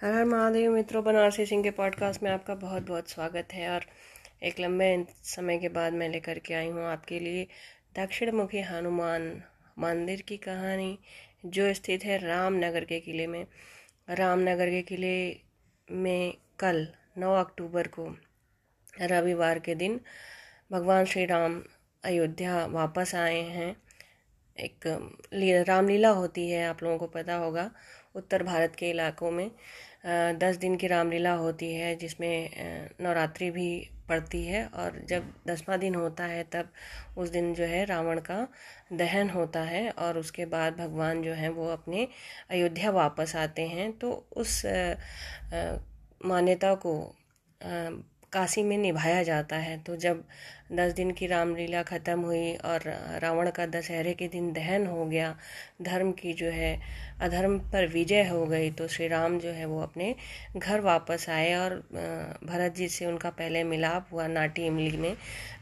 हर हर महादेव मित्रों, बनारसी सिंह के पॉडकास्ट में आपका बहुत बहुत स्वागत है। और एक लंबे समय के बाद मैं लेकर के आई हूँ आपके लिए दक्षिण मुखी हनुमान मंदिर की कहानी, जो स्थित है रामनगर के किले में। रामनगर के किले में कल 9 अक्टूबर को रविवार के दिन भगवान श्री राम अयोध्या वापस आए हैं। एक रामलीला होती है, आप लोगों को पता होगा, उत्तर भारत के इलाकों में 10 दिन की रामलीला होती है, जिसमें नवरात्रि भी पड़ती है। और जब 10वां दिन होता है तब उस दिन जो है रावण का दहन होता है और उसके बाद भगवान जो है वो अपने अयोध्या वापस आते हैं। तो उस मान्यता को काशी में निभाया जाता है। तो जब 10 दिन की रामलीला ख़त्म हुई और रावण का दशहरे के दिन दहन हो गया, धर्म की जो है अधर्म पर विजय हो गई, तो श्री राम जो है वो अपने घर वापस आए और भरत जी से उनका पहले मिलाप हुआ नाटी इमली में,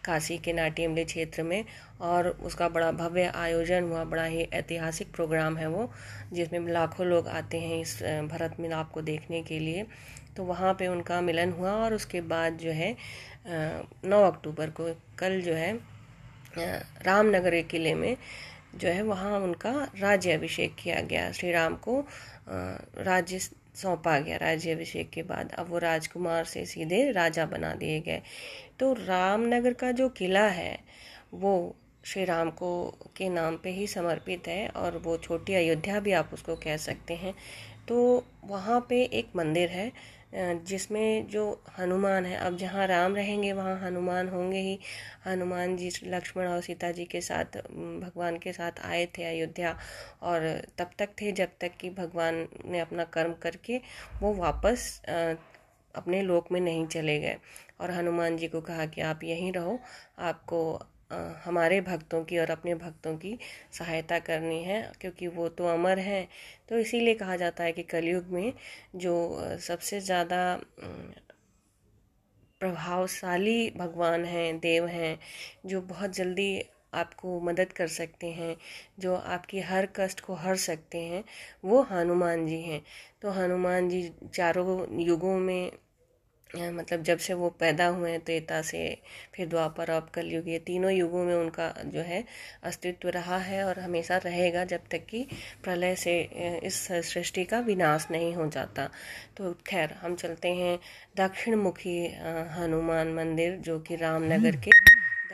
काशी के नाटी इमली क्षेत्र में। और उसका बड़ा भव्य आयोजन हुआ, बड़ा ही ऐतिहासिक प्रोग्राम है वो, जिसमें लाखों लोग आते हैं इस भरत मिलाप को देखने के लिए। तो वहाँ पे उनका मिलन हुआ और उसके बाद जो है 9 अक्टूबर को कल जो है रामनगर किले में जो है वहाँ उनका राज्याभिषेक किया गया। श्री राम को राज्य सौंपा गया। राज्याभिषेक के बाद अब वो राजकुमार से सीधे राजा बना दिए गए। तो रामनगर का जो किला है वो श्री राम को के नाम पे ही समर्पित है, और वो छोटी अयोध्या भी आप उसको कह सकते हैं। तो वहाँ पे एक मंदिर है जिसमें जो हनुमान है, अब जहाँ राम रहेंगे वहाँ हनुमान होंगे ही। हनुमान जी लक्ष्मण और सीता जी के साथ, भगवान के साथ आए थे अयोध्या, और तब तक थे जब तक कि भगवान ने अपना कर्म करके वो वापस अपने लोक में नहीं चले गए। और हनुमान जी को कहा कि आप यहीं रहो, आपको हमारे भक्तों की और अपने भक्तों की सहायता करनी है, क्योंकि वो तो अमर हैं। तो इसीलिए कहा जाता है कि कलियुग में जो सबसे ज़्यादा प्रभावशाली भगवान हैं, देव हैं, जो बहुत जल्दी आपको मदद कर सकते हैं, जो आपकी हर कष्ट को हर सकते हैं, वो हनुमान जी हैं। तो हनुमान जी चारों युगों में, मतलब जब से वो पैदा हुए हैं, त्रेता से फिर द्वापर और कलयुग, ये तीनों युगों में उनका जो है अस्तित्व रहा है और हमेशा रहेगा जब तक कि प्रलय से इस सृष्टि का विनाश नहीं हो जाता। तो खैर, हम चलते हैं दक्षिण मुखी हनुमान मंदिर, जो कि रामनगर के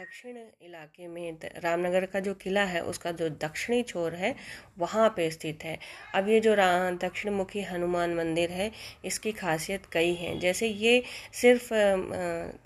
दक्षिण इलाके में, रामनगर का जो किला है उसका जो दक्षिणी छोर है वहाँ पे स्थित है। अब ये जो दक्षिण मुखी हनुमान मंदिर है, इसकी खासियत कई हैं। जैसे ये सिर्फ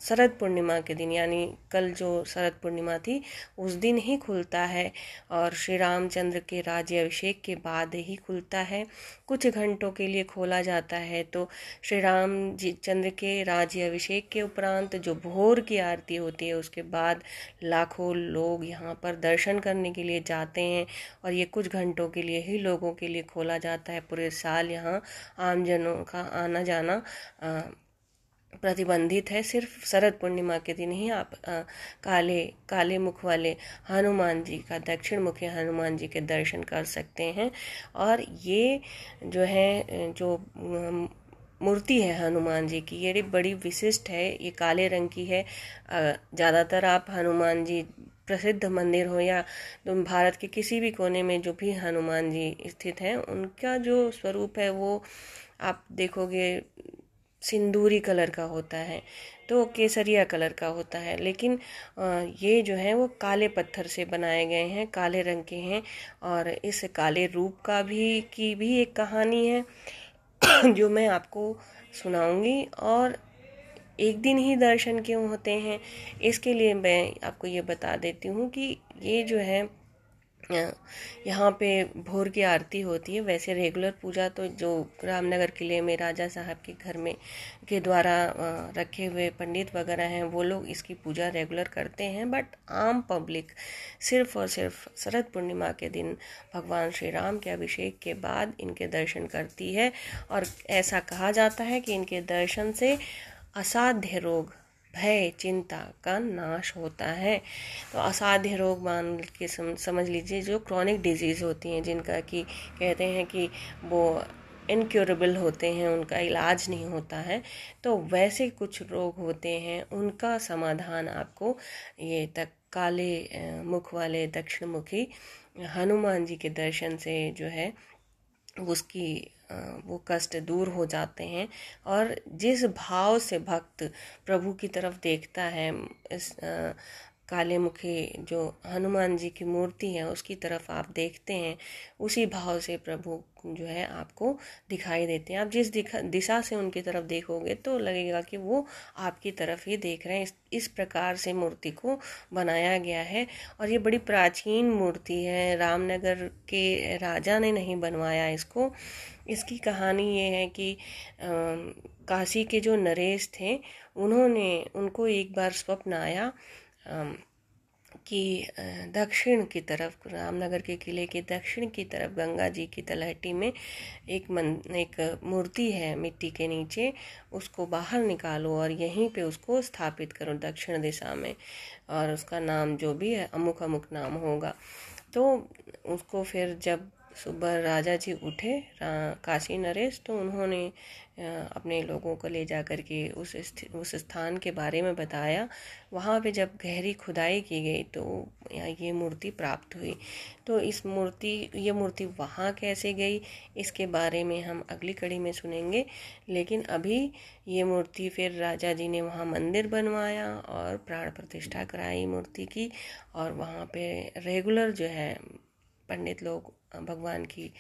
शरद पूर्णिमा के दिन, यानी कल जो शरद पूर्णिमा थी उस दिन ही खुलता है, और श्री रामचंद्र के राज्याभिषेक के बाद ही खुलता है। कुछ घंटों के लिए खोला जाता है। तो श्री राम जी चंद्र के राज्याभिषेक के उपरांत जो भोर की आरती होती है, उसके बाद लाखों लोग यहाँ पर दर्शन करने के लिए जाते हैं, और ये कुछ घंटों के लिए ही लोगों के लिए खोला जाता है। पूरे साल यहाँ आमजनों का आना जाना प्रतिबंधित है। सिर्फ शरद पूर्णिमा के दिन ही आप काले मुख वाले हनुमान जी का, दक्षिण मुखी हनुमान जी के दर्शन कर सकते हैं। और ये जो है जो मूर्ति है हनुमान जी की, ये बड़ी विशिष्ट है, ये काले रंग की है। ज़्यादातर आप हनुमान जी प्रसिद्ध मंदिर हो या तुम भारत के किसी भी कोने में जो भी हनुमान जी स्थित हैं, उनका जो स्वरूप है वो आप देखोगे सिंदूरी कलर का होता है, तो केसरिया कलर का होता है, लेकिन ये जो है वो काले पत्थर से बनाए गए हैं, काले रंग के हैं। और इस काले रूप का भी एक कहानी है जो मैं आपको सुनाऊंगी, और एक दिन ही दर्शन क्यों होते हैं इसके लिए मैं आपको ये बता देती हूँ कि ये जो है यहाँ पे भोर की आरती होती है। वैसे रेगुलर पूजा तो जो रामनगर किले में राजा साहब के घर में के द्वारा रखे हुए पंडित वगैरह हैं, वो लोग इसकी पूजा रेगुलर करते हैं, बट आम पब्लिक सिर्फ और सिर्फ शरद पूर्णिमा के दिन भगवान श्री राम के अभिषेक के बाद इनके दर्शन करती है। और ऐसा कहा जाता है कि इनके दर्शन से असाध्य रोग, भय, चिंता का नाश होता है। तो असाध्य रोग मान के समझ लीजिए जो क्रॉनिक डिजीज़ होती हैं, जिनका कि कहते हैं कि वो इनक्योरेबल होते हैं, उनका इलाज नहीं होता है। तो वैसे कुछ रोग होते हैं, उनका समाधान आपको ये काले मुख वाले दक्षिण मुखी हनुमान जी के दर्शन से जो है उसकी वो कष्ट दूर हो जाते हैं। और जिस भाव से भक्त प्रभु की तरफ देखता है, इस काले मुखी जो हनुमान जी की मूर्ति है उसकी तरफ आप देखते हैं, उसी भाव से प्रभु जो है आपको दिखाई देते हैं। आप जिस दिशा से उनकी तरफ देखोगे तो लगेगा कि वो आपकी तरफ ही देख रहे हैं। इस प्रकार से मूर्ति को बनाया गया है और ये बड़ी प्राचीन मूर्ति है, रामनगर के राजा ने नहीं बनवाया इसको। इसकी कहानी ये है कि काशी के जो नरेश थे उनको एक बार स्वप्न आया कि दक्षिण की तरफ, रामनगर के किले के दक्षिण की तरफ गंगा जी की तलहटी में एक मूर्ति है मिट्टी के नीचे, उसको बाहर निकालो और यहीं पे उसको स्थापित करो दक्षिण दिशा में, और उसका नाम जो भी है अमुक अमुक नाम होगा। तो उसको फिर जब सुबह राजा जी उठे काशी नरेश, तो उन्होंने अपने लोगों को ले जाकर के उस स्थान के बारे में बताया। वहाँ पे जब गहरी खुदाई की गई तो ये मूर्ति प्राप्त हुई। तो ये मूर्ति वहाँ कैसे गई इसके बारे में हम अगली कड़ी में सुनेंगे, लेकिन अभी ये मूर्ति फिर राजा जी ने वहाँ मंदिर बनवाया और प्राण प्रतिष्ठा कराई मूर्ति की, और वहाँ पे रेगुलर जो है पंडित लोग भगवान की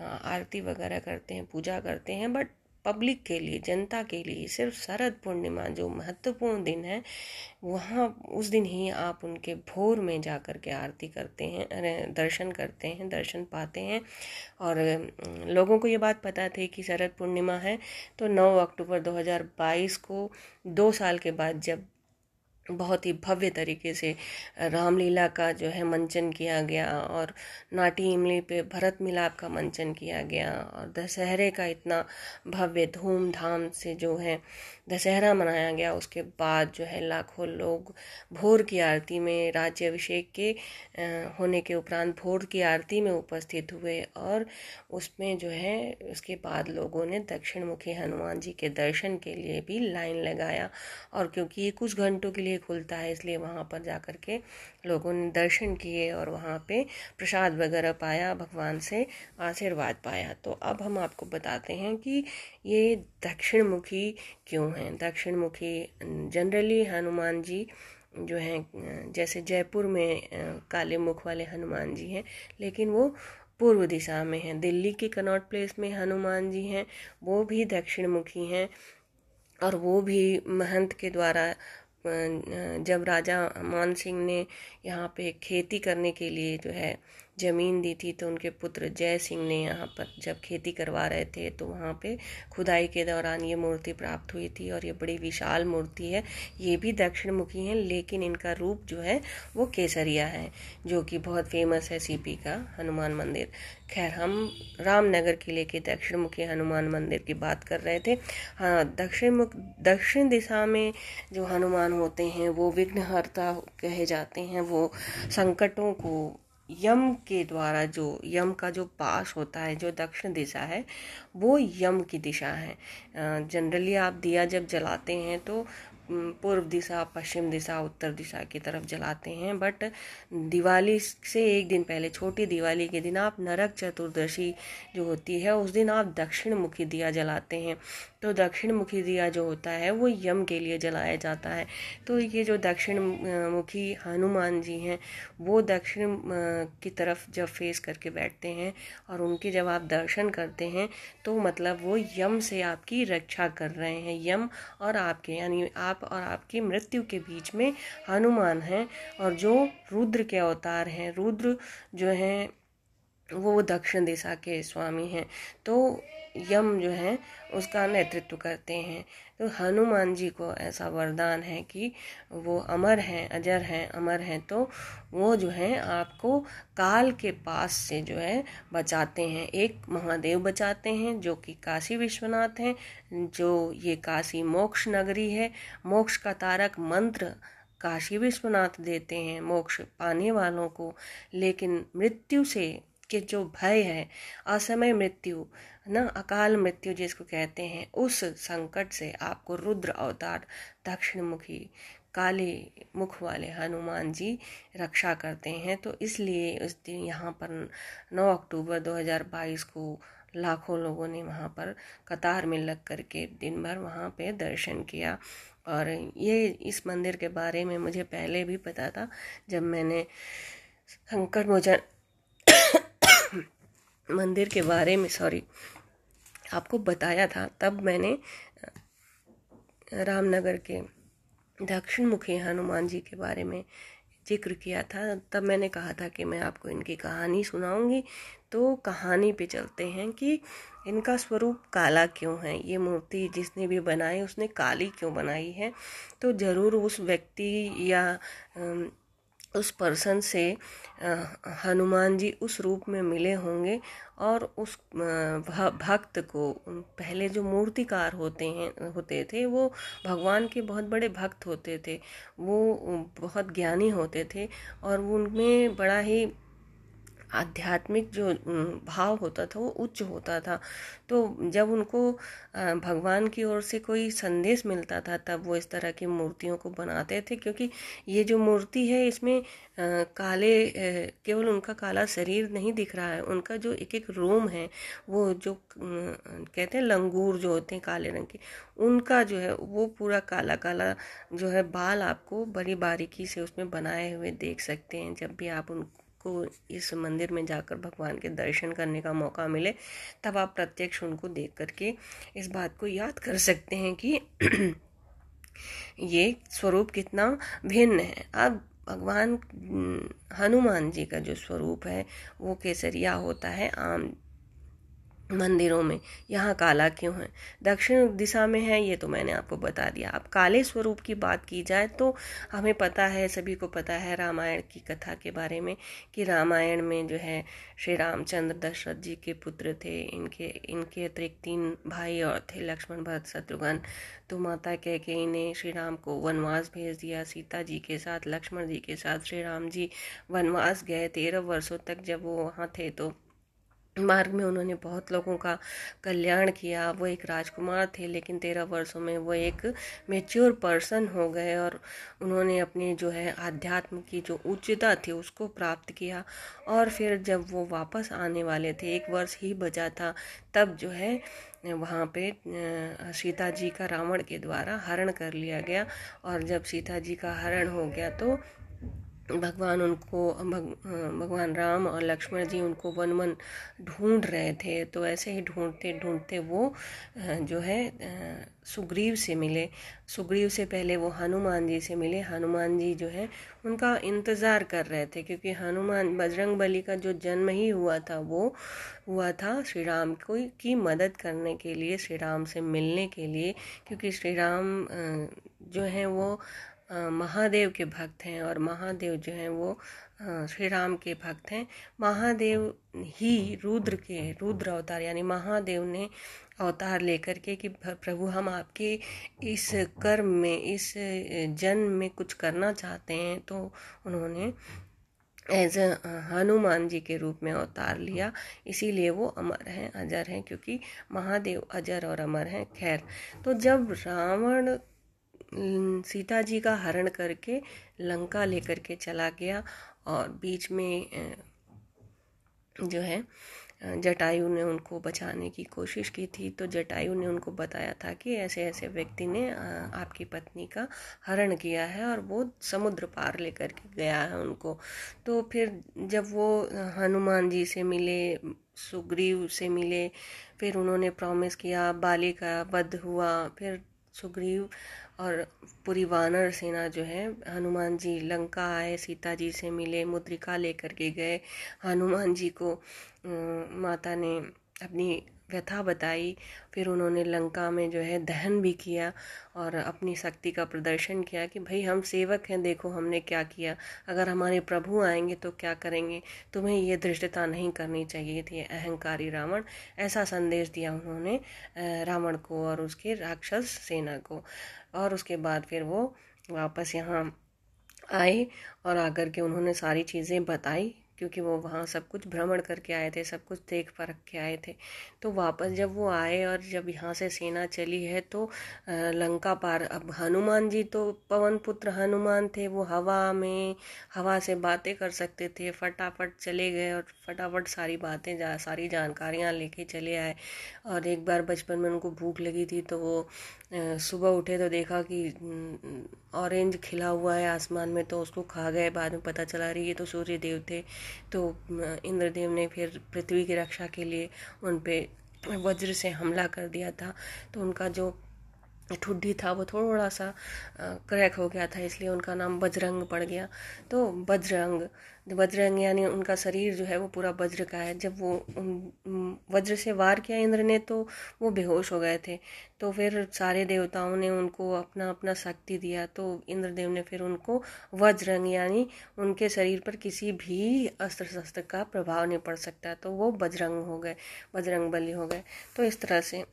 आरती वगैरह करते हैं, पूजा करते हैं, बट पब्लिक के लिए, जनता के लिए सिर्फ शरद पूर्णिमा जो महत्वपूर्ण दिन है वहाँ उस दिन ही आप उनके भोर में जा कर के आरती करते हैं, दर्शन करते हैं, दर्शन पाते हैं। और लोगों को ये बात पता थी कि शरद पूर्णिमा है, तो 9 अक्टूबर 2022 को 2 साल के बाद जब बहुत ही भव्य तरीके से रामलीला का जो है मंचन किया गया और नाटी इमली पे भरत मिलाप का मंचन किया गया और दशहरे का इतना भव्य धूमधाम से जो है दशहरा मनाया गया, उसके बाद जो है लाखों लोग भोर की आरती में, राज्याभिषेक के होने के उपरांत भोर की आरती में उपस्थित हुए, और उसमें जो है उसके बाद लोगों ने दक्षिण मुखी हनुमान जी के दर्शन के लिए भी लाइन लगाया। और क्योंकि ये कुछ घंटों के लिए खुलता है इसलिए वहाँ पर जाकर के लोगों ने दर्शन किए और वहाँ पे प्रसाद वगैरह पाया, भगवान से आशीर्वाद पाया। तो अब हम आपको बताते हैं कि ये दक्षिण मुखी क्यों हैं। दक्षिण मुखी जनरली हनुमान जी जो हैं, जैसे जयपुर में काले मुख वाले हनुमान जी हैं, लेकिन वो पूर्व दिशा में हैं। दिल्ली के कनॉट प्लेस में हनुमान जी हैं, वो भी दक्षिण मुखी हैं, और वो भी महंत के द्वारा, जब राजा मान सिंह ने यहाँ पे खेती करने के लिए जो है ज़मीन दी थी, तो उनके पुत्र जय सिंह ने यहाँ पर जब खेती करवा रहे थे तो वहाँ पे खुदाई के दौरान ये मूर्ति प्राप्त हुई थी। और ये बड़ी विशाल मूर्ति है, ये भी दक्षिण मुखी है, लेकिन इनका रूप जो है वो केसरिया है, जो कि बहुत फेमस है सीपी का हनुमान मंदिर। खैर, हम रामनगर किले के दक्षिण मुखी हनुमान मंदिर की बात कर रहे थे। हाँ, दक्षिण दिशा में जो हनुमान होते हैं वो विघ्नहर्ता कहे जाते हैं। वो संकटों को यम के द्वारा, जो यम का जो पाश होता है, जो दक्षिण दिशा है वो यम की दिशा है। जनरली आप दिया जब जलाते हैं तो पूर्व दिशा, पश्चिम दिशा, उत्तर दिशा की तरफ जलाते हैं, बट दिवाली से एक दिन पहले, छोटी दिवाली के दिन आप नरक चतुर्दशी जो होती है उस दिन आप दक्षिण मुखी दिया जलाते हैं। तो दक्षिण मुखी दिया जो होता है वो यम के लिए जलाया जाता है। तो ये जो दक्षिण मुखी हनुमान जी हैं वो दक्षिण की तरफ जब फेस करके बैठते हैं और उनके जब आप दर्शन करते हैं तो मतलब वो यम से आपकी रक्षा कर रहे हैं। यम और आपके, यानी आप और आपकी मृत्यु के बीच में हनुमान हैं। और जो रुद्र के अवतार हैं, रुद्र जो हैं वो दक्षिण दिशा के स्वामी हैं, तो यम जो है उसका नेतृत्व करते हैं। तो हनुमान जी को ऐसा वरदान है कि वो अमर हैं, अजर हैं, अमर हैं। तो वो जो है आपको काल के पास से जो है बचाते हैं। एक महादेव बचाते हैं जो कि काशी विश्वनाथ हैं, जो ये काशी मोक्ष नगरी है। मोक्ष का तारक मंत्र काशी विश्वनाथ देते हैं मोक्ष पाने वालों को, लेकिन मृत्यु से के जो भय है, असमय मृत्यु न अकाल मृत्यु जिसको कहते हैं, उस संकट से आपको रुद्र अवतार दक्षिण मुखी काले मुख वाले हनुमान जी रक्षा करते हैं। तो इसलिए उस दिन यहाँ पर 9 अक्टूबर 2022 को लाखों लोगों ने वहाँ पर कतार में लग करके दिन भर वहाँ पे दर्शन किया। और ये इस मंदिर के बारे में मुझे पहले भी पता था, जब मैंने संकट मोचन मंदिर के बारे में आपको बताया था, तब मैंने रामनगर के दक्षिण मुखी हनुमान जी के बारे में जिक्र किया था। तब मैंने कहा था कि मैं आपको इनकी कहानी सुनाऊंगी। तो कहानी पे चलते हैं कि इनका स्वरूप काला क्यों है, ये मूर्ति जिसने भी बनाई उसने काली क्यों बनाई है। तो ज़रूर उस व्यक्ति या उस पर्सन से हनुमान जी उस रूप में मिले होंगे और उस भक्त को, पहले जो मूर्तिकार होते थे वो भगवान के बहुत बड़े भक्त होते थे, वो बहुत ज्ञानी होते थे और उनमें बड़ा ही आध्यात्मिक जो भाव होता था वो उच्च होता था। तो जब उनको भगवान की ओर से कोई संदेश मिलता था तब वो इस तरह की मूर्तियों को बनाते थे, क्योंकि ये जो मूर्ति है इसमें केवल उनका काला शरीर नहीं दिख रहा है, उनका जो एक एक रोम है, वो जो कहते हैं लंगूर जो होते हैं काले रंग के, उनका जो है वो पूरा काला काला जो है बाल आपको बड़ी बारीकी से उसमें बनाए हुए देख सकते हैं। जब भी आप को इस मंदिर में जाकर भगवान के दर्शन करने का मौका मिले तब आप प्रत्यक्ष उनको देख करके इस बात को याद कर सकते हैं कि ये स्वरूप कितना भिन्न है। अब भगवान हनुमान जी का जो स्वरूप है वो केसरिया होता है आम मंदिरों में, यहाँ काला क्यों है? दक्षिण दिशा में है, ये तो मैंने आपको बता दिया। अब काले स्वरूप की बात की जाए तो हमें पता है, सभी को पता है रामायण की कथा के बारे में कि रामायण में जो है श्री रामचंद्र दशरथ जी के पुत्र थे, इनके अतिरिक्त 3 भाई और थे, लक्ष्मण भरत शत्रुघ्न। तो माता कह के इन्हें श्री राम को वनवास भेज दिया, सीता जी के साथ लक्ष्मण जी के साथ श्री राम जी वनवास गए। 13 वर्षों तक जब वो वहाँ थे तो मार्ग में उन्होंने बहुत लोगों का कल्याण किया। वो एक राजकुमार थे लेकिन 13 वर्षों में वो एक मैच्योर पर्सन हो गए और उन्होंने अपने जो है आध्यात्म की जो उच्चता थी उसको प्राप्त किया। और फिर जब वो वापस आने वाले थे, 1 वर्ष ही बचा था, तब जो है वहाँ पे सीता जी का रावण के द्वारा हरण कर लिया गया। और जब सीता जी का हरण हो गया तो भगवान राम और लक्ष्मण जी उनको वन ढूंढ रहे थे। तो ऐसे ही ढूंढते वो जो है सुग्रीव से मिले। सुग्रीव से पहले वो हनुमान जी से मिले। हनुमान जी जो है उनका इंतज़ार कर रहे थे, क्योंकि बजरंगबली का जो जन्म ही हुआ था वो हुआ था श्री राम की मदद करने के लिए, श्री राम से मिलने के लिए, क्योंकि श्री राम जो है वो महादेव के भक्त हैं और महादेव जो हैं वो श्री राम के भक्त हैं। महादेव ही रुद्र अवतार, यानी महादेव ने अवतार लेकर के कि प्रभु हम आपके इस कर्म में, इस जन्म में कुछ करना चाहते हैं, तो उन्होंने एज हनुमान जी के रूप में अवतार लिया। इसीलिए वो अमर हैं, अजर हैं, क्योंकि महादेव अजर और अमर हैं। खैर, तो जब रावण सीता जी का हरण करके लंका लेकर के चला गया और बीच में जो है जटायु ने उनको बचाने की कोशिश की थी, तो जटायु ने उनको बताया था कि ऐसे ऐसे व्यक्ति ने आपकी पत्नी का हरण किया है और वो समुद्र पार लेकर के गया है उनको। तो फिर जब वो हनुमान जी से मिले, सुग्रीव से मिले, फिर उन्होंने प्रॉमिस किया, बाली का वध हुआ। फिर सुग्रीव और पूरी वानर सेना जो है, हनुमान जी लंका आए, सीता जी से मिले, मुद्रिका लेकर के गए। हनुमान जी को माता ने अपनी व्यथा बताई। फिर उन्होंने लंका में जो है दहन भी किया और अपनी शक्ति का प्रदर्शन किया कि भाई हम सेवक हैं, देखो हमने क्या किया, अगर हमारे प्रभु आएंगे तो क्या करेंगे, तुम्हें ये धृष्टता नहीं करनी चाहिए थी, अहंकारी रावण। ऐसा संदेश दिया उन्होंने रावण को और उसके राक्षस सेना को। और उसके बाद फिर वो वापस यहाँ आए और आकर के उन्होंने सारी चीज़ें बताई क्योंकि वो वहाँ सब कुछ भ्रमण करके आए थे, सब कुछ देख परख के आए थे। तो वापस जब वो आए और जब यहाँ से सेना चली है तो लंका पार, अब हनुमान जी तो पवन पुत्र हनुमान थे, वो हवा से बातें कर सकते थे, फटाफट चले गए और फटाफट सारी जानकारियाँ लेके चले आए। और एक बार बचपन में उनको भूख लगी थी तो वो सुबह उठे तो देखा कि ऑरेंज खिला हुआ है आसमान में, तो उसको खा गए। बाद में पता चला रही ये तो सूर्य देव थे, तो इंद्रदेव ने फिर पृथ्वी की रक्षा के लिए उन पे वज्र से हमला कर दिया था, तो उनका जो ठुड्डी था वो थोड़ा सा क्रैक हो गया था, इसलिए उनका नाम बजरंग पड़ गया। तो बजरंग यानी उनका शरीर जो है वो पूरा वज्र का है। जब वो वज्र से वार किया इंद्र ने तो वो बेहोश हो गए थे, तो फिर सारे देवताओं ने उनको अपना अपना शक्ति दिया, तो इंद्रदेव ने फिर उनको वज्रंग यानी उनके शरीर पर किसी भी अस्त्र शस्त्र का प्रभाव नहीं पड़ सकता, तो वो बजरंग बली हो गए। तो इस तरह से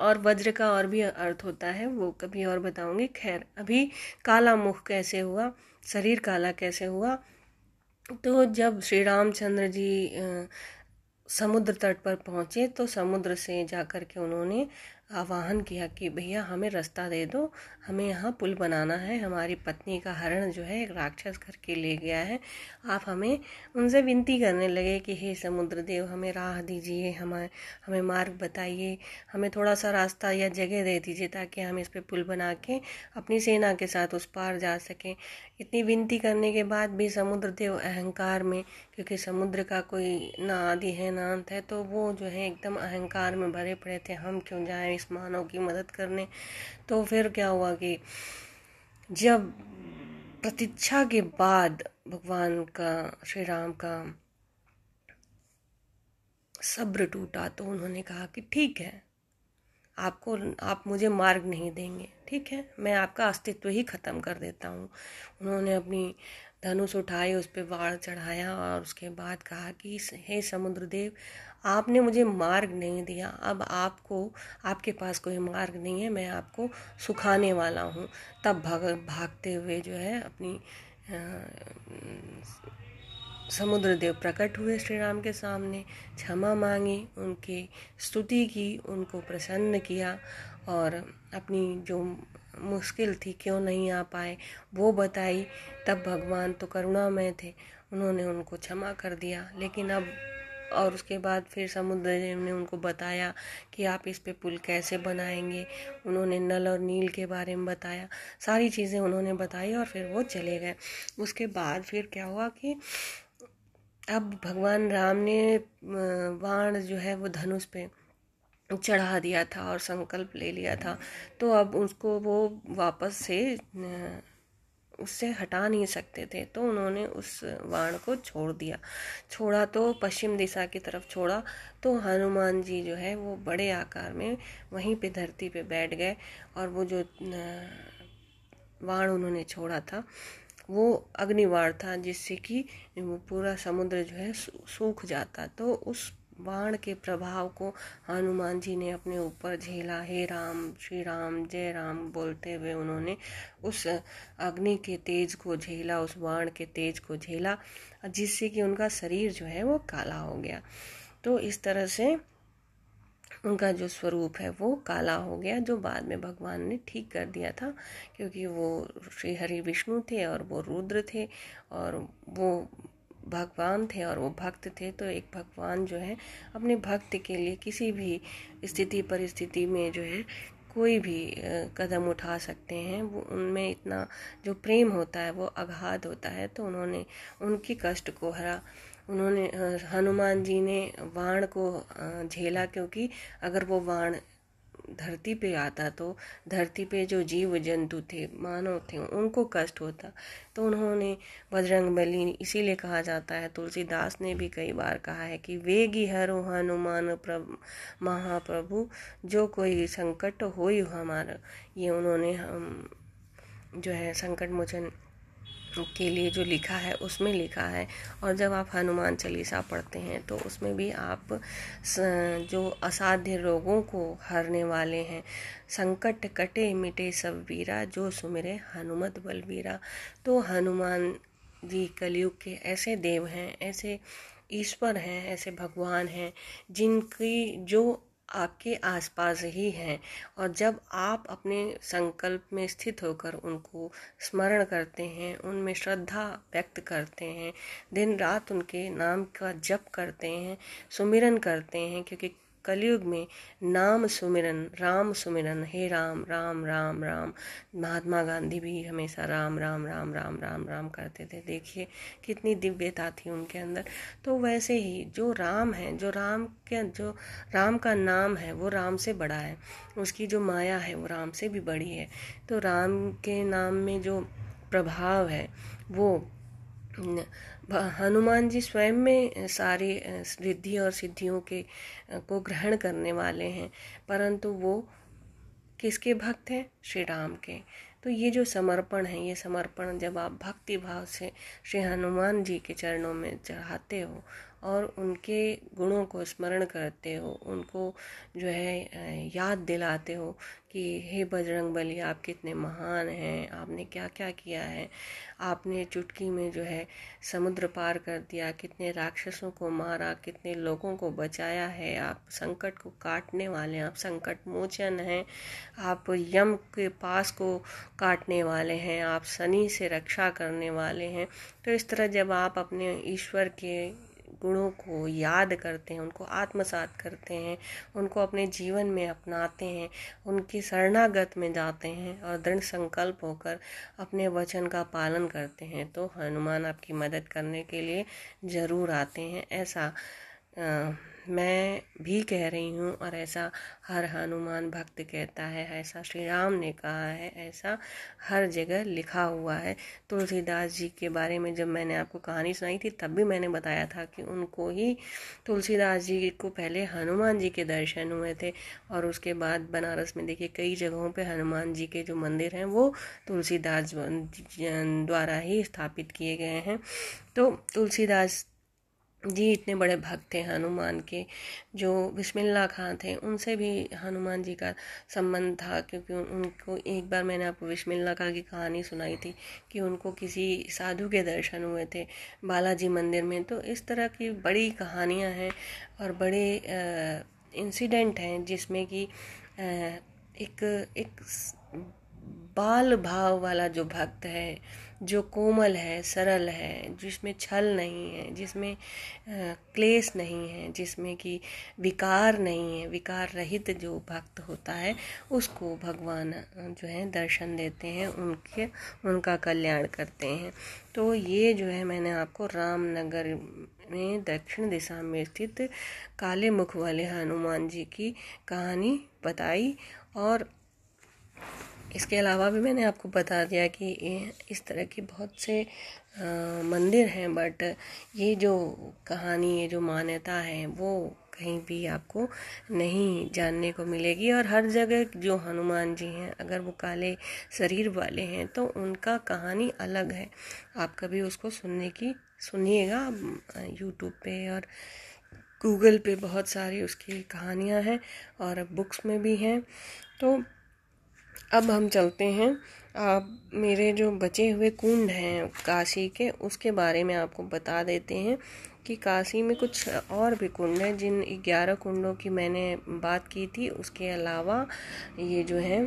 और वज्र का और भी अर्थ होता है, वो कभी और बताऊंगी। खैर, अभी काला मुख कैसे हुआ, शरीर काला कैसे हुआ, तो जब श्री रामचंद्र जी समुद्र तट पर पहुंचे तो समुद्र से जाकर के उन्होंने आह्वान किया कि भैया हमें रास्ता दे दो, हमें यहाँ पुल बनाना है, हमारी पत्नी का हरण जो है एक राक्षस करके ले गया है, आप हमें उनसे विनती करने लगे कि हे समुद्र देव हमें राह दीजिए, हमें मार्ग बताइए, हमें थोड़ा सा रास्ता या जगह दे दीजिए ताकि हम इस पे पुल बना के अपनी सेना के साथ उस पार जा सकें। इतनी विनती करने के बाद भी समुद्र देव अहंकार में, क्योंकि समुद्र का कोई ना आदि है ना अंत है, तो वो जो है एकदम अहंकार में भरे पड़े थे, हम क्यों जाएं इस मानव की मदद करने। तो फिर क्या हुआ कि जब प्रतीक्षा के बाद भगवान का, श्री राम का सब्र टूटा, तो उन्होंने कहा कि ठीक है, आप मुझे मार्ग नहीं देंगे, ठीक है, मैं आपका अस्तित्व ही ख़त्म कर देता हूँ। उन्होंने अपनी धनुष उठाई, उस पर वार चढ़ाया और उसके बाद कहा कि हे समुद्र देव आपने मुझे मार्ग नहीं दिया, अब आपके पास कोई मार्ग नहीं है, मैं आपको सुखाने वाला हूँ। तब भागते हुए जो है अपनी समुद्र देव प्रकट हुए श्री राम के सामने, क्षमा मांगी, उनकी स्तुति की, उनको प्रसन्न किया और अपनी जो मुश्किल थी क्यों नहीं आ पाए वो बताई। तब भगवान तो करुणामय थे, उन्होंने उनको क्षमा कर दिया। लेकिन अब और उसके बाद फिर समुद्र देव ने उनको बताया कि आप इस पे पुल कैसे बनाएंगे, उन्होंने नल और नील के बारे में बताया, सारी चीज़ें उन्होंने बताई और फिर वो चले गए। उसके बाद फिर क्या हुआ कि अब भगवान राम ने बाण जो है वो धनुष पे चढ़ा दिया था और संकल्प ले लिया था, तो अब उसको वो वापस से उससे हटा नहीं सकते थे, तो उन्होंने उस बाण को छोड़ा तो पश्चिम दिशा की तरफ छोड़ा, तो हनुमान जी जो है वो बड़े आकार में वहीं पे धरती पे बैठ गए और वो जो बाण उन्होंने छोड़ा था वो अग्निवाण था, जिससे कि वो पूरा समुद्र जो है सूख जाता। तो उस बाण के प्रभाव को हनुमान जी ने अपने ऊपर झेला। हे राम, श्री राम, जय राम बोलते हुए उन्होंने उस अग्नि के तेज को झेला, उस बाण के तेज को झेला, जिससे कि उनका शरीर जो है वो काला हो गया। तो इस तरह से उनका जो स्वरूप है वो काला हो गया, जो बाद में भगवान ने ठीक कर दिया था, क्योंकि वो श्री हरि विष्णु थे और वो रुद्र थे और वो भगवान थे और वो भक्त थे। तो एक भगवान जो है अपने भक्त के लिए किसी भी स्थिति परिस्थिति में जो है कोई भी कदम उठा सकते हैं, वो उनमें इतना जो प्रेम होता है वो अगाध होता है। तो उन्होंने उनके कष्ट को हरा, उन्होंने हनुमान जी ने बाण को झेला, क्योंकि अगर वो बाण धरती पे आता तो धरती पे जो जीव जंतु थे, मानव थे, उनको कष्ट होता। तो उन्होंने बजरंगबली, इसीलिए कहा जाता है, तुलसीदास ने भी कई बार कहा है कि वेगी हरो हनुमान महाप्रभु जो कोई संकट होई हमारा। ये उन्होंने हम जो है संकट मोचन के लिए जो लिखा है उसमें लिखा है। और जब आप हनुमान चालीसा पढ़ते हैं तो उसमें भी आप जो असाध्य रोगों को हरने वाले हैं, संकट कटे मिटे सब वीरा जो सुमिरे हनुमत बलवीरा। तो हनुमान जी कलियुग के ऐसे देव हैं, ऐसे ईश्वर हैं, ऐसे भगवान हैं जिनकी जो आपके आसपास ही हैं। और जब आप अपने संकल्प में स्थित होकर उनको स्मरण करते हैं, उनमें श्रद्धा व्यक्त करते हैं, दिन रात उनके नाम का जप करते हैं, सुमिरन करते हैं, क्योंकि कलियुग में नाम सुमिरन हे राम राम राम राम। महात्मा गांधी भी हमेशा राम राम राम राम राम राम करते थे। देखिए कितनी दिव्यता थी उनके अंदर। तो वैसे ही जो राम है, जो राम का नाम है वो राम से बड़ा है, उसकी जो माया है वो राम से भी बड़ी है। तो राम के नाम में जो प्रभाव है वो हनुमान जी स्वयं में सारी रिद्धि और सिद्धियों के को ग्रहण करने वाले हैं, परंतु वो किसके भक्त हैं? श्री राम के। तो ये जो समर्पण है, ये समर्पण जब आप भक्ति भाव से श्री हनुमान जी के चरणों में चढ़ाते हो और उनके गुणों को स्मरण करते हो, उनको जो है याद दिलाते हो कि हे बजरंग बली आप कितने महान हैं, आपने क्या क्या किया है, आपने चुटकी में जो है समुद्र पार कर दिया, कितने राक्षसों को मारा, कितने लोगों को बचाया है, आप संकट को काटने वाले हैं, आप संकट मोचन हैं, आप यम के पास को काटने वाले हैं, आप शनि से रक्षा करने वाले हैं। तो इस तरह जब आप अपने ईश्वर के गुणों को याद करते हैं, उनको आत्मसात करते हैं, उनको अपने जीवन में अपनाते हैं, उनकी शरणागत में जाते हैं और दृढ़ संकल्प होकर अपने वचन का पालन करते हैं, तो हनुमान आपकी मदद करने के लिए ज़रूर आते हैं। ऐसा मैं भी कह रही हूँ और ऐसा हर हनुमान भक्त कहता है, ऐसा श्री राम ने कहा है, ऐसा हर जगह लिखा हुआ है। तुलसीदास जी के बारे में जब मैंने आपको कहानी सुनाई थी तब भी मैंने बताया था कि उनको ही तुलसीदास जी को पहले हनुमान जी के दर्शन हुए थे और उसके बाद बनारस में देखिए कई जगहों पे हनुमान जी के जो मंदिर हैं वो तुलसीदास द्वारा ही स्थापित किए गए हैं। तो तुलसीदास जी इतने बड़े भक्त थे हनुमान के। जो बिस्मिल्ला खां थे उनसे भी हनुमान जी का संबंध था, क्योंकि उनको एक बार मैंने आपको बिस्मिल्ला खां की कहानी सुनाई थी कि उनको किसी साधु के दर्शन हुए थे बालाजी मंदिर में। तो इस तरह की बड़ी कहानियां हैं और बड़े इंसिडेंट हैं जिसमें कि एक बाल भाव वाला जो भक्त है, जो कोमल है, सरल है, जिसमें छल नहीं है, जिसमें क्लेश नहीं है, जिसमें कि विकार नहीं है, विकार रहित जो भक्त होता है उसको भगवान जो है दर्शन देते हैं, उनका कल्याण करते हैं। तो ये जो है मैंने आपको रामनगर में दक्षिण दिशा में स्थित काले मुख वाले हनुमान जी की कहानी बताई। और इसके अलावा भी मैंने आपको बता दिया कि इस तरह की बहुत से मंदिर हैं, बट ये जो कहानी, ये जो मान्यता है वो कहीं भी आपको नहीं जानने को मिलेगी। और हर जगह जो हनुमान जी हैं, अगर वो काले शरीर वाले हैं तो उनका कहानी अलग है। आप कभी उसको सुनिएगा। यूट्यूब पे और गूगल पे बहुत सारी उसकी कहानियाँ हैं और बुक्स में भी हैं। तो अब हम चलते हैं, आप मेरे जो बचे हुए कुंड हैं काशी के उसके बारे में आपको बता देते हैं कि काशी में कुछ और भी कुंड हैं। जिन 11 कुंडों की मैंने बात की थी उसके अलावा ये जो है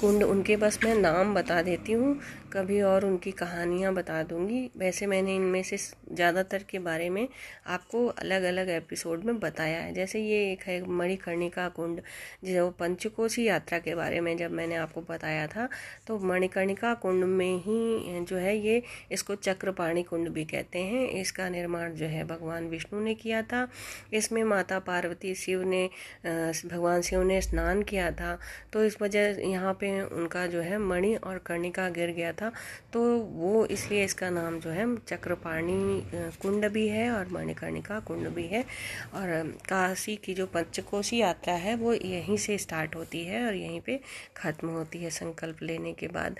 कुंड, उनके बस मैं नाम बता देती हूँ, कभी और उनकी कहानियाँ बता दूँगी। वैसे मैंने इनमें से ज़्यादातर के बारे में आपको अलग अलग एपिसोड में बताया है। जैसे ये एक है मणिकर्णिका कुंड, जो पंचकोशी यात्रा के बारे में जब मैंने आपको बताया था तो मणिकर्णिका कुंड में ही जो है ये, इसको चक्रपाणी कुंड भी कहते हैं। इसका निर्माण जो है भगवान विष्णु ने किया था। इसमें माता पार्वती भगवान शिव ने स्नान किया था, तो इस वजह यहाँ पे उनका जो है मणि और कर्णिका गिर गया था, तो वो इसलिए इसका नाम जो है चक्रपाणी कुंड भी है और मणिकर्णिका कुंड भी है। और काशी की जो पंचकोशी यात्रा है वो यहीं से स्टार्ट होती है और यहीं पे ख़त्म होती है संकल्प लेने के बाद।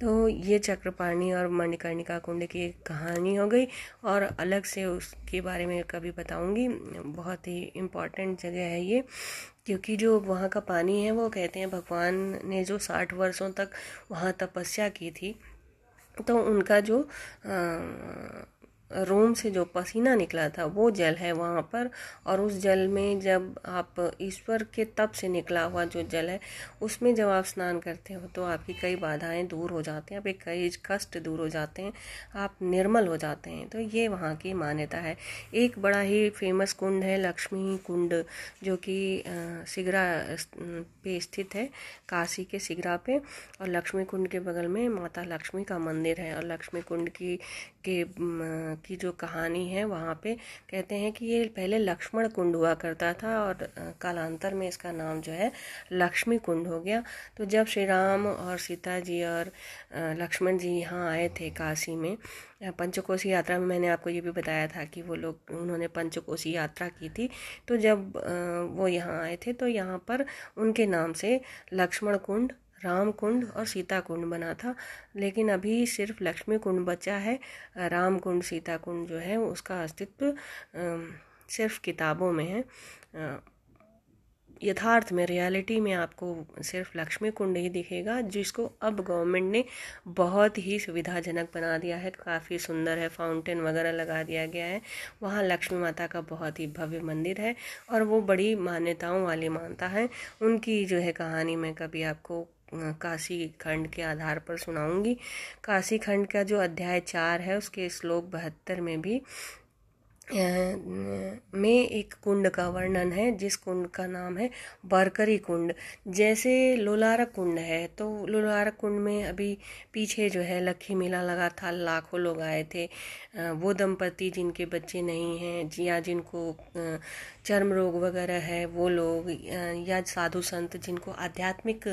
तो ये चक्रपाणी और मणिकर्णिका कुंड की एक कहानी हो गई और अलग से उसके बारे में कभी बताऊँगी। बहुत ही इम्पॉर्टेंट जगह है ये, क्योंकि जो वहाँ का पानी है वो कहते हैं भगवान ने जो 60 वर्षों तक वहाँ तपस्या की थी तो उनका जो रोम से जो पसीना निकला था वो जल है वहाँ पर। और उस जल में जब आप ईश्वर के तप से निकला हुआ जो जल है उसमें जब आप स्नान करते हो तो आपकी कई बाधाएं दूर हो जाते हैं, आपके कई कष्ट दूर हो जाते हैं, आप निर्मल हो जाते हैं। तो ये वहाँ की मान्यता है। एक बड़ा ही फेमस कुंड है लक्ष्मी कुंड, जो कि सिगरा पे स्थित है, काशी के सिगरा पे। और लक्ष्मी कुंड के बगल में माता लक्ष्मी का मंदिर है। और लक्ष्मी कुंड की जो कहानी है वहाँ पे कहते हैं कि ये पहले लक्ष्मण कुंड हुआ करता था और कालांतर में इसका नाम जो है लक्ष्मी कुंड हो गया। तो जब श्री राम और सीता जी और लक्ष्मण जी यहाँ आए थे काशी में पंचकोशी यात्रा में, मैंने आपको ये भी बताया था कि वो लोग उन्होंने पंचकोशी यात्रा की थी, तो जब वो यहाँ आए थे तो यहाँ पर उनके नाम से लक्ष्मण कुंड, राम कुंड और सीता कुंड बना था। लेकिन अभी सिर्फ लक्ष्मी कुंड बचा है, राम कुंड सीता कुंड जो है उसका अस्तित्व सिर्फ किताबों में है। यथार्थ में, रियलिटी में आपको सिर्फ लक्ष्मी कुंड ही दिखेगा, जिसको अब गवर्नमेंट ने बहुत ही सुविधाजनक बना दिया है। काफ़ी सुंदर है, फाउंटेन वगैरह लगा दिया गया है। वहाँ लक्ष्मी माता का बहुत ही भव्य मंदिर है और वो बड़ी मान्यताओं वाली मानता है। उनकी जो है कहानी मैं कभी आपको काशी खंड के आधार पर सुनाऊंगी। काशी खंड का जो अध्याय 4 है उसके श्लोक 72 में भी में एक कुंड का वर्णन है, जिस कुंड का नाम है बरकरी कुंड। जैसे लोलार्क कुंड है, तो लोलार्क कुंड में अभी पीछे जो है लक्खी मेला लगा था, लाखों लोग आए थे। वो दंपति जिनके बच्चे नहीं हैं या जिनको चर्म रोग वगैरह है वो लोग, या साधु संत जिनको आध्यात्मिक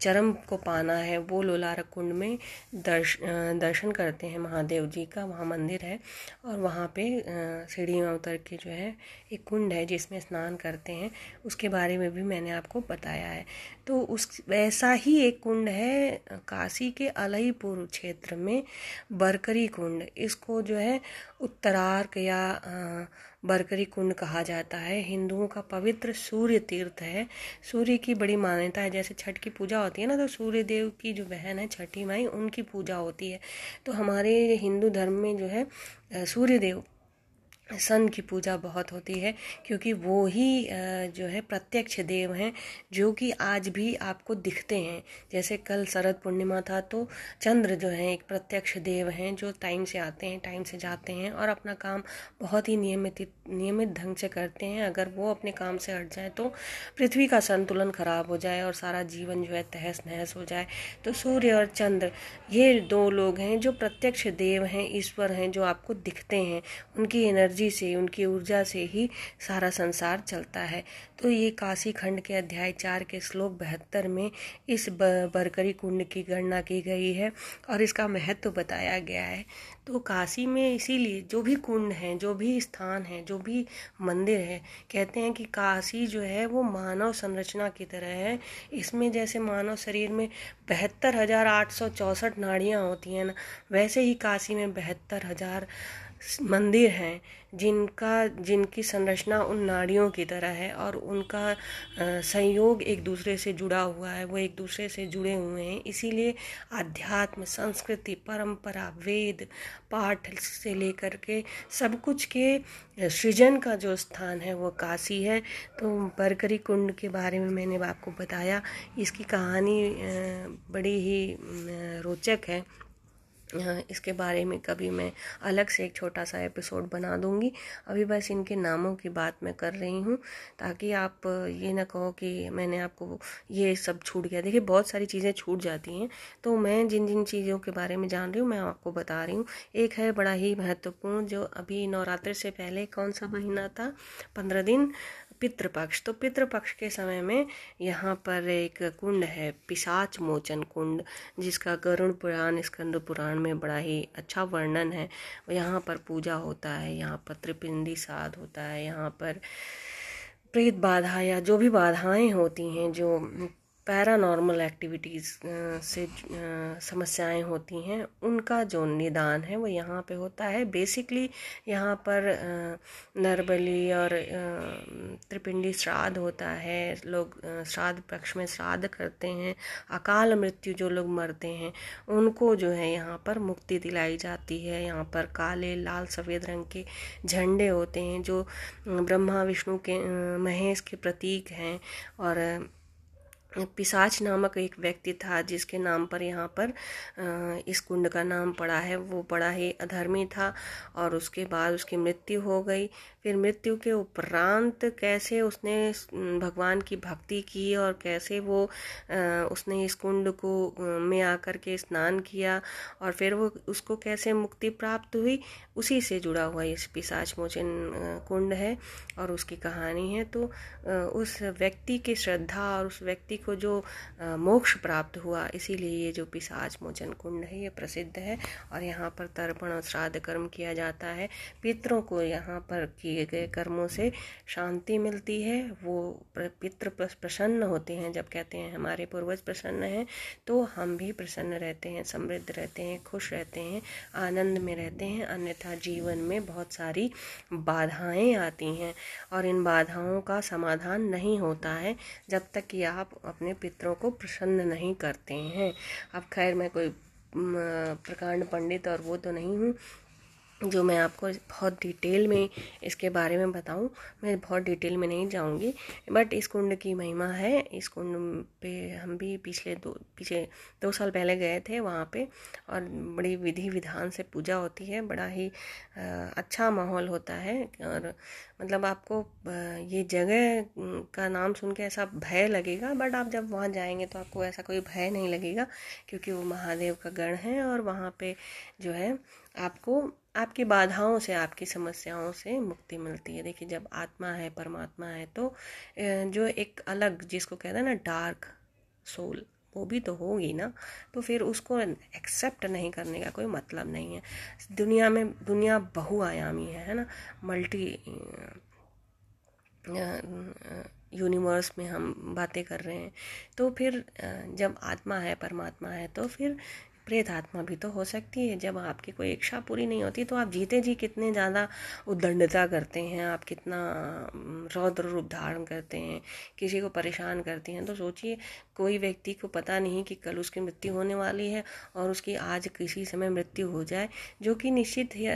चरम को पाना है वो लोलार्क कुंड में दर्शन करते हैं महादेव जी का। वहाँ मंदिर है और वहाँ पे सीढ़ी में उतर के जो है एक कुंड है जिसमें स्नान करते हैं, उसके बारे में भी मैंने आपको बताया है। तो उस वैसा ही एक कुंड है काशी के अलईपुर क्षेत्र में बरकरी कुंड। इसको जो है उत्तरार्क या बरकरी कुंड कहा जाता है। हिंदुओं का पवित्र सूर्य तीर्थ है। सूर्य की बड़ी मान्यता है। जैसे छठ की पूजा होती है ना, तो सूर्य देव की जो बहन है छठी माई, उनकी पूजा होती है। तो हमारे हिंदू धर्म में जो है सूर्य देव सन की पूजा बहुत होती है, क्योंकि वो ही जो है प्रत्यक्ष देव हैं जो कि आज भी आपको दिखते हैं। जैसे कल शरद पूर्णिमा था, तो चंद्र जो है एक प्रत्यक्ष देव हैं जो टाइम से आते हैं, टाइम से जाते हैं और अपना काम बहुत ही नियमित ढंग से करते हैं। अगर वो अपने काम से हट जाए तो पृथ्वी का संतुलन खराब हो जाए और सारा जीवन जो है तहस नहस हो जाए। तो सूर्य और चंद्र ये दो लोग हैं जो प्रत्यक्ष देव हैं, ईश्वर हैं, जो आपको दिखते हैं। उनकी एनर्जी से, उनकी ऊर्जा से ही सारा संसार चलता है। तो ये काशी खंड के अध्याय 4 के श्लोक 72 में इस बरकरी कुंड की गणना की गई है और इसका महत्व बताया गया है। तो काशी में इसीलिए जो भी कुंड हैं, जो भी स्थान हैं, जो भी मंदिर है, कहते हैं कि काशी जो है वो मानव संरचना की तरह है। इसमें जैसे मानव शरीर में 72,864 नाड़ियाँ होती हैं ना, वैसे ही काशी में 72,000 मंदिर हैं जिनकी संरचना उन नाड़ियों की तरह है और उनका संयोग एक दूसरे से जुड़ा हुआ है। वो एक दूसरे से जुड़े हुए हैं, इसीलिए आध्यात्म, संस्कृति, परंपरा, वेद पाठ से लेकर के सब कुछ के सृजन का जो स्थान है वो काशी है। तो बरकरी कुंड के बारे में मैंने आपको बताया। इसकी कहानी बड़ी ही रोचक है। इसके बारे में कभी मैं अलग से एक छोटा सा एपिसोड बना दूंगी। अभी बस इनके नामों की बात मैं कर रही हूँ ताकि आप ये ना कहो कि मैंने आपको ये सब छूट गया। देखिए, बहुत सारी चीज़ें छूट जाती हैं, तो मैं जिन जिन चीज़ों के बारे में जान रही हूँ मैं आपको बता रही हूँ। एक है बड़ा ही महत्वपूर्ण, जो अभी नवरात्रि से पहले कौन सा महीना था, 15 दिन, पितृपक्ष। तो पितृपक्ष के समय में यहाँ पर एक कुंड है पिशाच मोचन कुंड, जिसका गरुड़ पुराण, स्कंद पुराण में बड़ा ही अच्छा वर्णन है। यहाँ पर पूजा होता है, यहाँ पर त्रिपिंडी साध होता है, यहाँ पर प्रेत बाधा या जो भी बाधाएं होती हैं जो पैरानॉर्मल एक्टिविटीज़ से समस्याएं होती हैं उनका जो निदान है वो यहाँ पे होता है। बेसिकली यहाँ पर नरबली और त्रिपिंडी श्राद्ध होता है, लोग श्राद्ध पक्ष में श्राद्ध करते हैं। अकाल मृत्यु जो लोग मरते हैं उनको जो है यहाँ पर मुक्ति दिलाई जाती है। यहाँ पर काले लाल सफ़ेद रंग के झंडे होते हैं जो ब्रह्मा विष्णु के महेश के प्रतीक हैं। और पिशाच नामक एक व्यक्ति था जिसके नाम पर यहाँ पर इस कुंड का नाम पड़ा है। वो बड़ा ही अधर्मी था और उसके बाद उसकी मृत्यु हो गई। फिर मृत्यु के उपरांत कैसे उसने भगवान की भक्ति की और कैसे वो उसने इस कुंड को में आकर के स्नान किया और फिर वो उसको कैसे मुक्ति प्राप्त हुई, उसी से जुड़ा हुआ इस पिशाच मोचन कुंड है और उसकी कहानी है। तो उस व्यक्ति की श्रद्धा और उस व्यक्ति को जो मोक्ष प्राप्त हुआ, इसीलिए ये जो पिशाच मोचन कुंड है ये प्रसिद्ध है। और यहाँ पर तर्पण और श्राद्ध कर्म किया जाता है। पितरों को यहाँ पर किए गए कर्मों से शांति मिलती है, वो पितृ प्रसन्न होते हैं। जब कहते हैं हमारे पूर्वज प्रसन्न हैं तो हम भी प्रसन्न रहते हैं, समृद्ध रहते हैं, खुश रहते हैं, आनंद में रहते हैं। अन्यथा जीवन में बहुत सारी बाधाएं आती हैं और इन बाधाओं का समाधान नहीं होता है जब तक कि आप अपने पितरों को प्रसन्न नहीं करते हैं। अब खैर मैं कोई प्रकांड पंडित और वो तो नहीं हूँ जो मैं आपको बहुत डिटेल में इसके बारे में बताऊं। मैं बहुत डिटेल में नहीं जाऊंगी, बट इस कुंड की महिमा है। इस कुंड पे हम भी पिछले दो साल पहले गए थे वहाँ पे, और बड़ी विधि विधान से पूजा होती है। बड़ा ही अच्छा माहौल होता है और मतलब आपको ये जगह का नाम सुन के ऐसा भय लगेगा, बट आप जब वहाँ जाएंगे तो आपको ऐसा कोई भय नहीं लगेगा क्योंकि वो महादेव का गढ़ है। और वहाँ पे जो है आपको आपकी बाधाओं से, आपकी समस्याओं से मुक्ति मिलती है। देखिए, जब आत्मा है, परमात्मा है, तो जो एक अलग जिसको कहते हैं ना डार्क सोल, वो भी तो होगी ना। तो फिर उसको एक्सेप्ट नहीं करने का कोई मतलब नहीं है। दुनिया बहुआयामी है ना। मल्टी यूनिवर्स में हम बातें कर रहे हैं। तो फिर जब आत्मा है, परमात्मा है, तो फिर प्रेत आत्मा भी तो हो सकती है। जब आपकी कोई इच्छा पूरी नहीं होती तो आप जीते जी कितने ज़्यादा उद्दंडता करते हैं, आप कितना रौद्र रूप धारण करते हैं, किसी को परेशान करते हैं। तो सोचिए, कोई व्यक्ति को पता नहीं कि कल उसकी मृत्यु होने वाली है और उसकी आज किसी समय मृत्यु हो जाए, जो कि निश्चित है,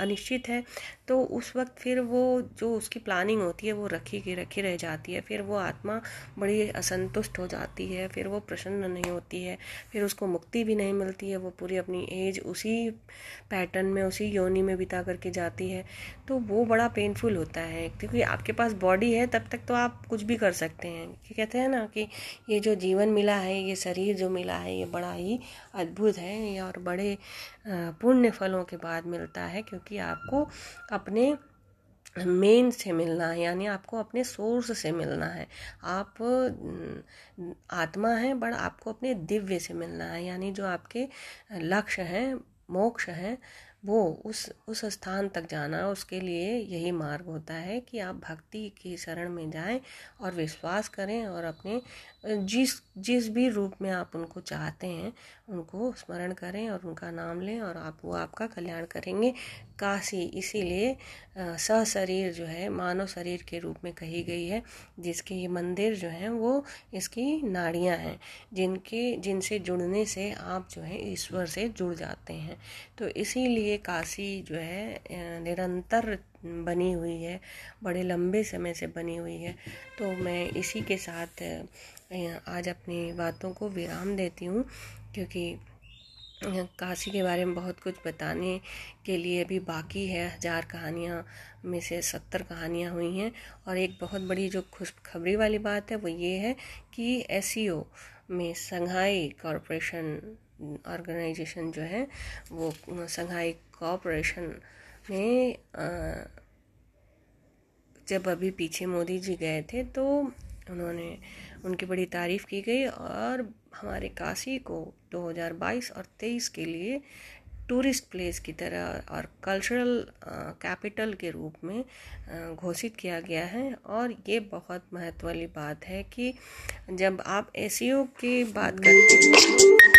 अनिश्चित है। तो उस वक्त फिर वो जो उसकी प्लानिंग होती है वो रखी रह जाती है। फिर वो आत्मा बड़ी असंतुष्ट हो जाती है, फिर वो प्रसन्न नहीं होती है, फिर उसको मुक्ति भी नहीं मिलती है। वो पूरी अपनी एज उसी पैटर्न में, उसी योनि में बिता करके जाती है। तो वो बड़ा पेनफुल होता है क्योंकि आपके पास बॉडी है तब तक तो आप कुछ भी कर सकते हैं। कहते हैं ना कि ये जो जीवन मिला है, ये शरीर जो मिला है, ये बड़ा ही अद्भुत है और बड़े पुण्य फलों के बाद मिलता है क्योंकि आपको अपने मेन से मिलना है, यानी आपको अपने सोर्स से मिलना है। आप आत्मा हैं, बट आपको अपने दिव्य से मिलना है, यानी जो आपके लक्ष्य हैं, मोक्ष हैं, वो उस स्थान तक जाना। उसके लिए यही मार्ग होता है कि आप भक्ति की शरण में जाएं और विश्वास करें और अपने जिस भी रूप में आप उनको चाहते हैं उनको स्मरण करें और उनका नाम लें और आप वो आपका कल्याण करेंगे। काशी इसीलिए सहशरीर जो है मानव शरीर के रूप में कही गई है, जिसके ये मंदिर जो हैं वो इसकी नाड़ियाँ हैं जिनसे जुड़ने से आप जो है ईश्वर से जुड़ जाते हैं। तो इसीलिए ये काशी जो है निरंतर बनी हुई है, बड़े लंबे समय से बनी हुई है। तो मैं इसी के साथ आज अपनी बातों को विराम देती हूँ क्योंकि काशी के बारे में बहुत कुछ बताने के लिए भी बाकी है। 1000 कहानियाँ में से 70 कहानियाँ हुई हैं। और एक बहुत बड़ी जो खुशखबरी वाली बात है वो ये है कि SEO में शंघाई कॉरपोरेशन ऑर्गेनाइजेशन जो है वो शंघाई कॉरपोरेशन में जब अभी पीछे मोदी जी गए थे तो उनकी बड़ी तारीफ़ की गई और हमारे काशी को 2022 और 2023 के लिए टूरिस्ट प्लेस की तरह और कल्चरल कैपिटल के रूप में घोषित किया गया है। और ये बहुत महत्व वाली बात है कि जब आप एसईओ की बात करते हैं